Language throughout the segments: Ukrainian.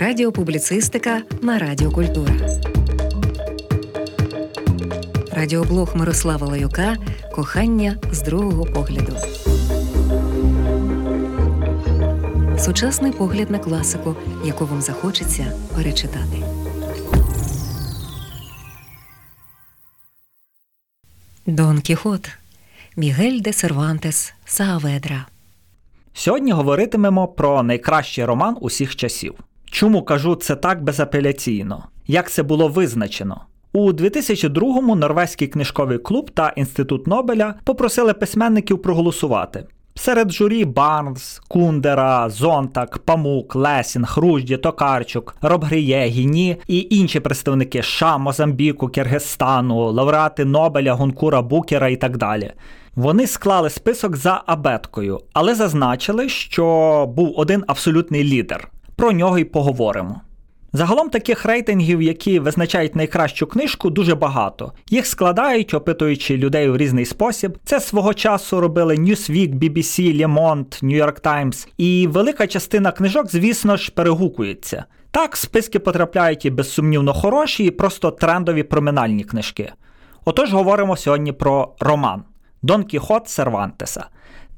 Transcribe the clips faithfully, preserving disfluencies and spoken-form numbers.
Радіопубліцистика на Радіокультура. Радіоблог Мирослава Лаюка «Кохання з другого погляду». Сучасний погляд на класику, яку вам захочеться перечитати. Дон Кіхот. Мігель де Сервантес Сааведра. Сьогодні говоритимемо про найкращий роман усіх часів. Чому кажу це так безапеляційно? Як це було визначено? У дві тисячі другому Норвезький книжковий клуб та Інститут Нобеля попросили письменників проголосувати. Серед журі Барнс, Кундера, Зонтак, Памук, Лесін, Рушді, Токарчук, Робгріє, Гіні і інші представники США, Мозамбіку, Киргизстану, лауреати Нобеля, Гонкура, Букера і так далі. Вони склали список за абеткою, але зазначили, що був один абсолютний лідер. Про нього й поговоримо. Загалом таких рейтингів, які визначають найкращу книжку, дуже багато. Їх складають, опитуючи людей у різний спосіб. Це свого часу робили Newsweek, бі бі сі, Le Monde, New York Times. І велика частина книжок, звісно ж, перегукується. Так, списки потрапляють і безсумнівно хороші, і просто трендові проминальні книжки. Отож, говоримо сьогодні про роман «Дон Кіхот» Сервантеса.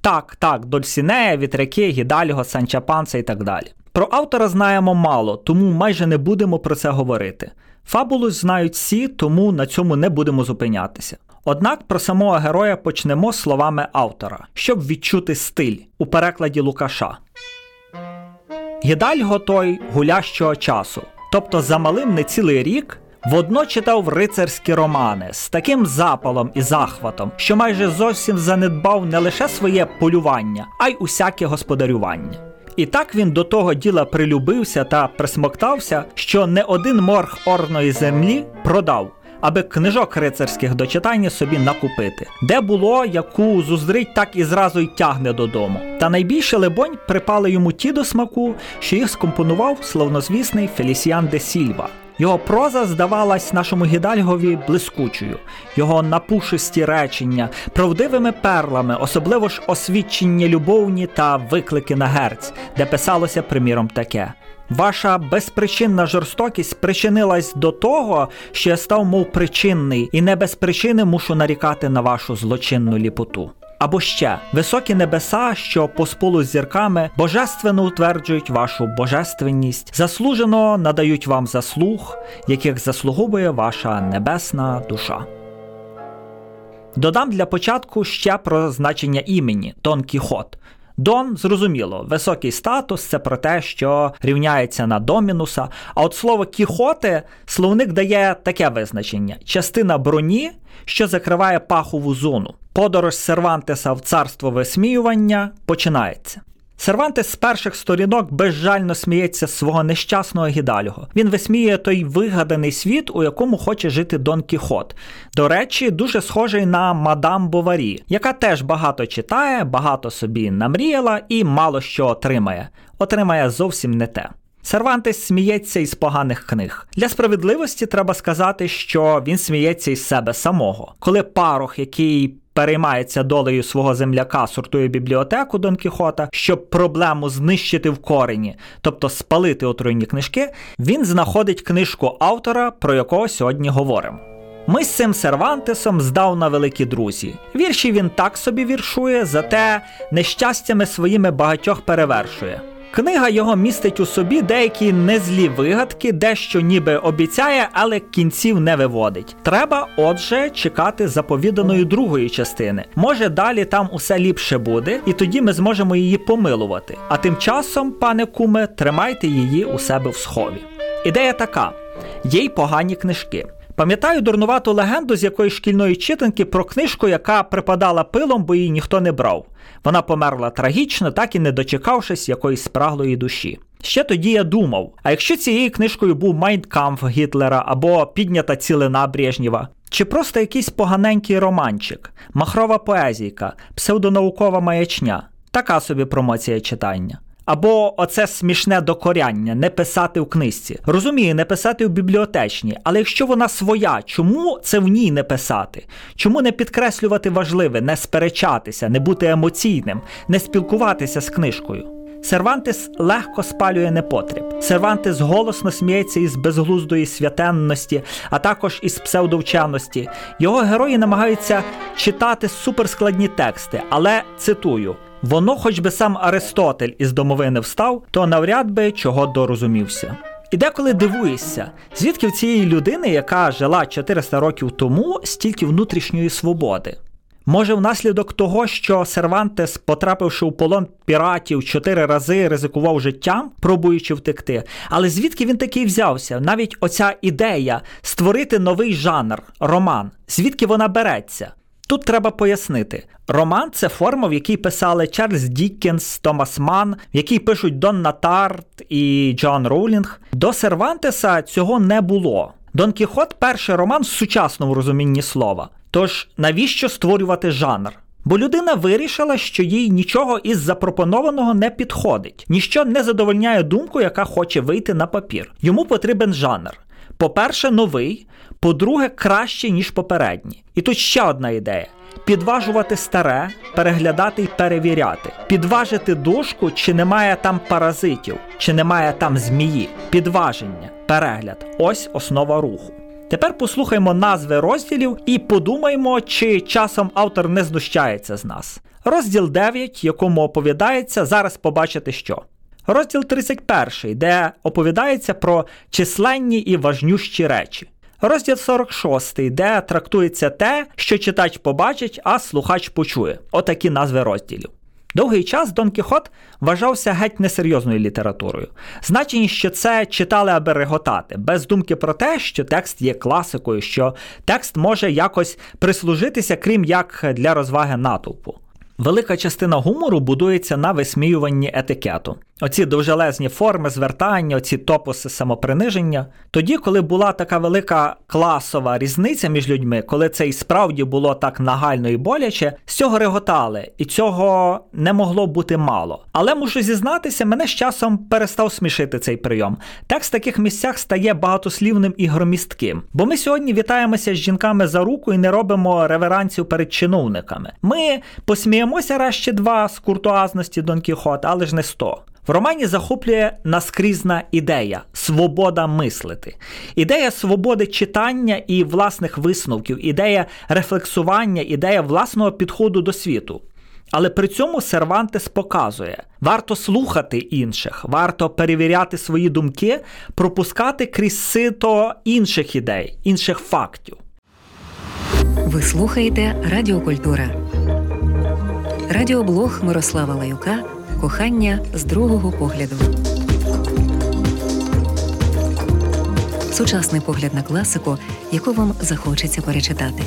Так, так, Дульсінея, Вітряки, Гідальго, Санчо Панса і так далі. Про автора знаємо мало, тому майже не будемо про це говорити. Фабулу знають всі, тому на цьому не будемо зупинятися. Однак про самого героя почнемо словами автора, щоб відчути стиль у перекладі Лукаша. Гідальго той гулящого часу, тобто за малим не цілий рік, водно читав рицарські романи з таким запалом і захватом, що майже зовсім занедбав не лише своє полювання, а й усяке господарювання. І так він до того діла прилюбився та присмоктався, що не один морг орної землі продав, аби книжок рицарських до читання собі накупити. Де було, яку зуздрить, так і зразу й тягне додому. Та найбільше, лебонь, припали йому ті до смаку, що їх скомпонував славнозвісний Фелісіан де Сільва. Його проза здавалась нашому Гідальгові блискучою. Його напушисті речення, правдивими перлами, особливо ж освідчення любовні та виклики на герць, де писалося, приміром, таке. «Ваша безпричинна жорстокість причинилась до того, що я став, мов причинний, і не без причини мушу нарікати на вашу злочинну ліпоту». Або ще «Високі небеса, що по сполу з зірками божественно утверджують вашу божественність, заслужено надають вам заслуг, яких заслуговує ваша небесна душа». Додам для початку ще про значення імені Дон Кіхот. Дон, зрозуміло, високий статус – це про те, що рівняється на домінуса, а от слово «кіхоти» словник дає таке визначення – частина броні, що закриває пахову зону. Подорож Сервантеса в царство висміювання починається. Сервантес з перших сторінок безжально сміється з свого нещасного Гідальго. Він висміює той вигаданий світ, у якому хоче жити Дон Кіхот. До речі, дуже схожий на мадам Боварі, яка теж багато читає, багато собі намріяла і мало що отримає. Отримає зовсім не те. Сервантес сміється із поганих книг. Для справедливості треба сказати, що він сміється із себе самого. Коли парох, який переймається долею свого земляка, сортує бібліотеку Дон Кіхота, щоб проблему знищити в корені, тобто спалити отруйні книжки, він знаходить книжку автора, про якого сьогодні говоримо. Ми з цим Сервантесом здавна великі друзі. Вірші він так собі віршує, зате нещастями своїми багатьох перевершує. Книга його містить у собі деякі незлі вигадки, дещо ніби обіцяє, але кінців не виводить. Треба, отже, чекати заповіданої другої частини. Може, далі там усе ліпше буде, і тоді ми зможемо її помилувати. А тим часом, пане куме, тримайте її у себе в схові. Ідея така. Є й погані книжки. Пам'ятаю дурнувату легенду з якоїсь шкільної читанки про книжку, яка припадала пилом, бо її ніхто не брав. Вона померла трагічно, так і не дочекавшись якоїсь спраглої душі. Ще тоді я думав, а якщо цією книжкою був «Майн камф» Гітлера або «Піднята цілина» Брежнєва? Чи просто якийсь поганенький романчик, махрова поезійка, псевдонаукова маячня? Така собі промоція читання. Або оце смішне докоряння – не писати в книжці. Розумію, не писати в бібліотечній, але якщо вона своя, чому це в ній не писати? Чому не підкреслювати важливе, не сперечатися, не бути емоційним, не спілкуватися з книжкою? Сервантес легко спалює непотріб. Сервантес голосно сміється із безглуздої святенності, а також із псевдовчаності. Його герої намагаються читати суперскладні тексти, але, цитую, «воно хоч би сам Аристотель із домовини встав, то навряд би чого дорозумівся». І деколи дивуєшся, звідки в цієї людини, яка жила чотириста років тому, стільки внутрішньої свободи? Може, внаслідок того, що Сервантес, потрапивши у полон піратів, чотири рази ризикував життям, пробуючи втекти. Але звідки він такий взявся? Навіть оця ідея створити новий жанр – роман. Звідки вона береться? Тут треба пояснити. Роман – це форма, в якій писали Чарльз Дікенс, Томас Манн, в якій пишуть Донна Тарт і Джоан Роулінг. До Сервантеса цього не було. Дон Кіхот – перший роман в сучасному розумінні слова. Тож, навіщо створювати жанр? Бо людина вирішила, що їй нічого із запропонованого не підходить. Ніщо не задовольняє думку, яка хоче вийти на папір. Йому потрібен жанр. По-перше, новий. По-друге, кращий, ніж попередній. І тут ще одна ідея. Підважувати старе, переглядати і перевіряти. Підважити дошку, чи немає там паразитів, чи немає там змії. Підваження, перегляд. Ось основа руху. Тепер послухаймо назви розділів і подумаймо, чи часом автор не знущається з нас. Розділ дев'ять, якому оповідається, зараз побачите що. Розділ тридцять перший, де оповідається про численні і важнющі речі. Розділ сорок шостий, де трактується те, що читач побачить, а слухач почує. Отакі назви розділів. Довгий час Дон Кіхот вважався геть несерйозною літературою. Значення, що це читали аби реготати, без думки про те, що текст є класикою, що текст може якось прислужитися, крім як для розваги натовпу. Велика частина гумору будується на висміюванні етикету. Оці довжелезні форми звертання, оці топоси самоприниження. Тоді, коли була така велика класова різниця між людьми, коли це і справді було так нагально і боляче, з цього реготали, і цього не могло бути мало. Але, мушу зізнатися, мене з часом перестав смішити цей прийом. Текст в таких місцях стає багатослівним і громістким. Бо ми сьогодні вітаємося з жінками за руку і не робимо реверансів перед чиновниками. Ми посміємося раз чи два з куртуазності Дон Кіхота, але ж не сто. В романі захоплює наскрізна ідея – свобода мислити. Ідея свободи читання і власних висновків, ідея рефлексування, ідея власного підходу до світу. Але при цьому Сервантес показує – варто слухати інших, варто перевіряти свої думки, пропускати крізь сито інших ідей, інших фактів. Ви слухаєте Радіокультура. Радіоблог Мирослава Лаюка – «Кохання з другого погляду». Сучасний погляд на класику, яку вам захочеться перечитати.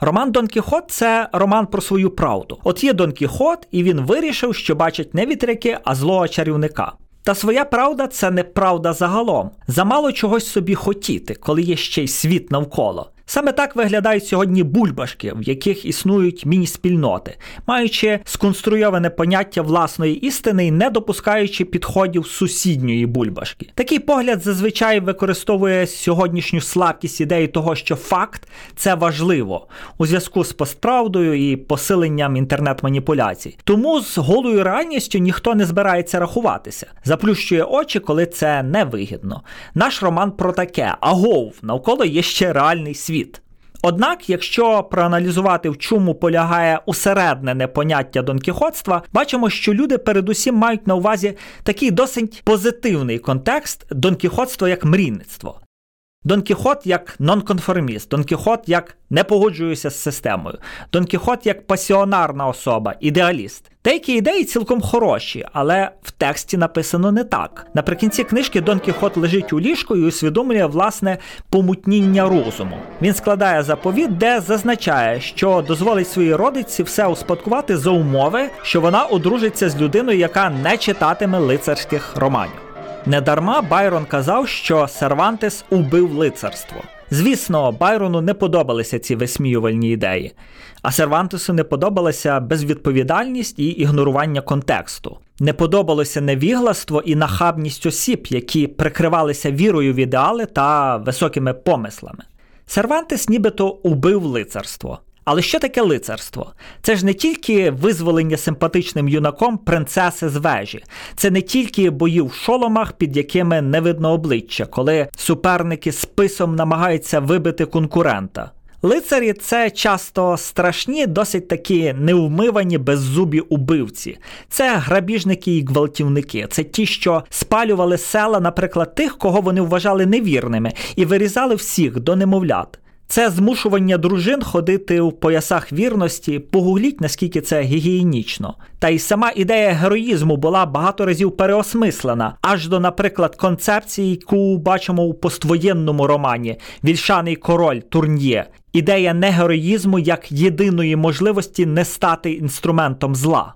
Роман «Дон Кіхот» – це роман про свою правду. От є Дон Кіхот, і він вирішив, що бачить не вітряки, а злого чарівника. Та своя правда – це не правда загалом. Замало чогось собі хотіти, коли є ще й світ навколо. Саме так виглядають сьогодні бульбашки, в яких існують міні-спільноти, маючи сконструйоване поняття власної істини і не допускаючи підходів сусідньої бульбашки. Такий погляд зазвичай використовує сьогоднішню слабкість ідеї того, що факт – це важливо, у зв'язку з постправдою і посиленням інтернет-маніпуляцій. Тому з голою реальністю ніхто не збирається рахуватися, заплющує очі, коли це невигідно. Наш роман про таке, агов, навколо є ще реальний світ. Однак, якщо проаналізувати, в чому полягає усереднене поняття донкіхотства, бачимо, що люди передусім мають на увазі такий досить позитивний контекст донкіхотства як мрійництво. Дон Кіхот як нонконформіст, Дон Кіхот як не погоджуюся з системою, Дон Кіхот як пасіонарна особа, ідеаліст. Деякі ідеї цілком хороші, але в тексті написано не так. Наприкінці книжки Дон Кіхот лежить у ліжку і усвідомлює власне помутніння розуму. Він складає заповіт, де зазначає, що дозволить своїй родичці все успадкувати за умови, що вона одружиться з людиною, яка не читатиме лицарських романів. Недарма Байрон казав, що Сервантес убив лицарство. Звісно, Байрону не подобалися ці висміювальні ідеї, а Сервантесу не подобалася безвідповідальність і ігнорування контексту. Не подобалося невігластво і нахабність осіб, які прикривалися вірою в ідеали та високими помислами. Сервантес нібито убив лицарство. Але що таке лицарство? Це ж не тільки визволення симпатичним юнаком принцеси з вежі. Це не тільки бої в шоломах, під якими не видно обличчя, коли суперники списом намагаються вибити конкурента. Лицарі – це часто страшні, досить такі невмивані, беззубі убивці. Це грабіжники і гвалтівники. Це ті, що спалювали села, наприклад, тих, кого вони вважали невірними, і вирізали всіх до немовлят. Це змушування дружин ходити в поясах вірності, погугліть, наскільки це гігієнічно. Та й сама ідея героїзму була багато разів переосмислена, аж до, наприклад, концепції, яку бачимо у поствоєнному романі «Вільшаний король» Турньє. Ідея негероїзму як єдиної можливості не стати інструментом зла.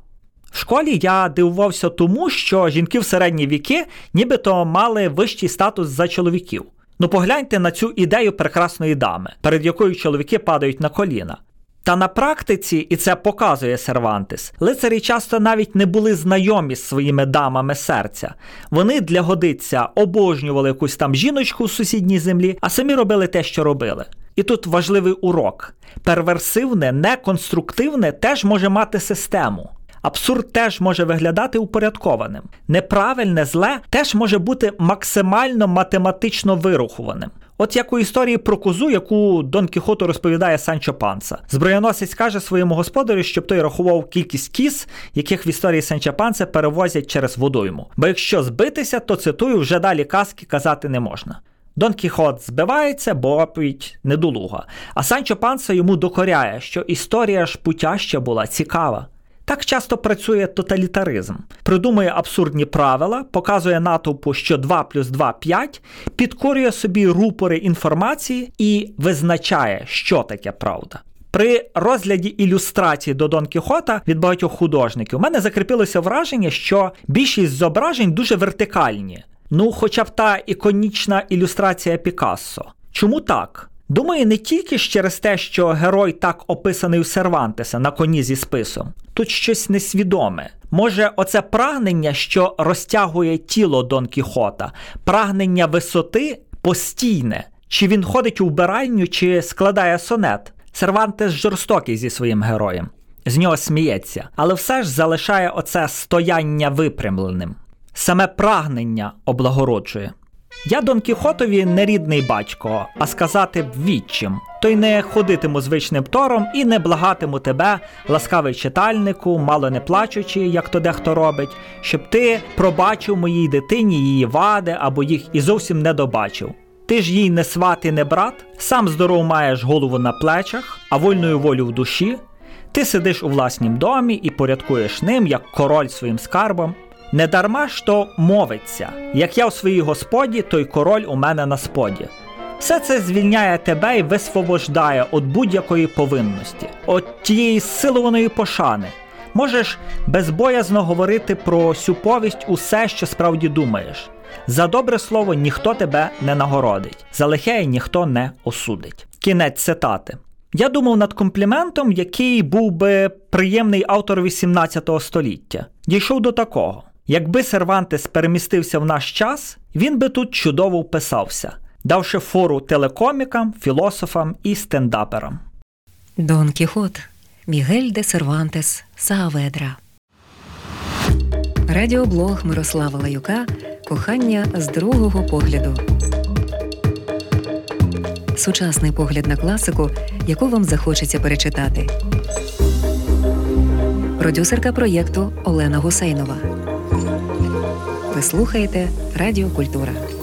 В школі я дивувався тому, що жінки в середні віки нібито мали вищий статус за чоловіків. Ну погляньте на цю ідею прекрасної дами, перед якою чоловіки падають на коліна. Та на практиці, і це показує Сервантес, лицарі часто навіть не були знайомі з своїми дамами серця. Вони для годиця обожнювали якусь там жіночку в сусідній землі, а самі робили те, що робили. І тут важливий урок. Перверсивне, неконструктивне теж може мати систему. Абсурд теж може виглядати упорядкованим. Неправильне зле теж може бути максимально математично вирахованим. От як у історії про козу, яку Дон Кіхоту розповідає Санчо Панса. Зброєносець каже своєму господарю, щоб той рахував кількість кіз, яких в історії Санчо Панса перевозять через водойму. Бо якщо збитися, то, цитую, вже далі казки казати не можна. Дон Кіхот збивається, бо оповідь недолуга. А Санчо Панса йому докоряє, що історія ж путяща була цікава. Так часто працює тоталітаризм. Придумує абсурдні правила, показує натовпу, що два плюс два – п'ять, підкорює собі рупори інформації і визначає, що таке правда. При розгляді ілюстрацій до Дон Кіхота від багатьох художників у мене закріпилося враження, що більшість зображень дуже вертикальні. Ну, хоча б та іконічна ілюстрація Пікассо. Чому так? Думаю, не тільки ж через те, що герой так описаний у Сервантеса на коні зі списом. Тут щось несвідоме. Може, оце прагнення, що розтягує тіло Дон Кіхота, прагнення висоти постійне. Чи він ходить у вбиральню, чи складає сонет. Сервантес жорстокий зі своїм героєм. З нього сміється. Але все ж залишає оце стояння випрямленим. Саме прагнення облагороджує. Я Дон Кіхотові не рідний батько, а сказати б відчим. То й не ходитиму звичним тором і не благатиму тебе, ласкавий читальнику, мало не плачучи, як то дехто робить, щоб ти пробачив моїй дитині її вади або їх і зовсім не добачив. Ти ж їй не сват і не брат, сам здоров маєш голову на плечах, а вольною волю в душі. Ти сидиш у власнім домі і порядкуєш ним, як король своїм скарбом. Не дарма, що мовиться. Як я в своїй господі, то й король у мене на споді. Все це звільняє тебе і висвобождає від будь-якої повинності, від тієї силованої пошани. Можеш безбоязно говорити про сю повість усе, що справді думаєш. За добре слово ніхто тебе не нагородить, за лихе ніхто не осудить. Кінець цитати. Я думав над компліментом, який був би приємний автору вісімнадцятого століття. Дійшов до такого. Якби Сервантес перемістився в наш час, він би тут чудово вписався, давши фору телекомікам, філософам і стендаперам. Дон Кіхот. Мігель де Сервантес Сааведра. Радіоблог Мирослава Лаюка «Кохання з другого погляду». Сучасний погляд на класику, яку вам захочеться перечитати. Продюсерка проєкту Олена Гусейнова. Ви слухаєте Радіо Культура.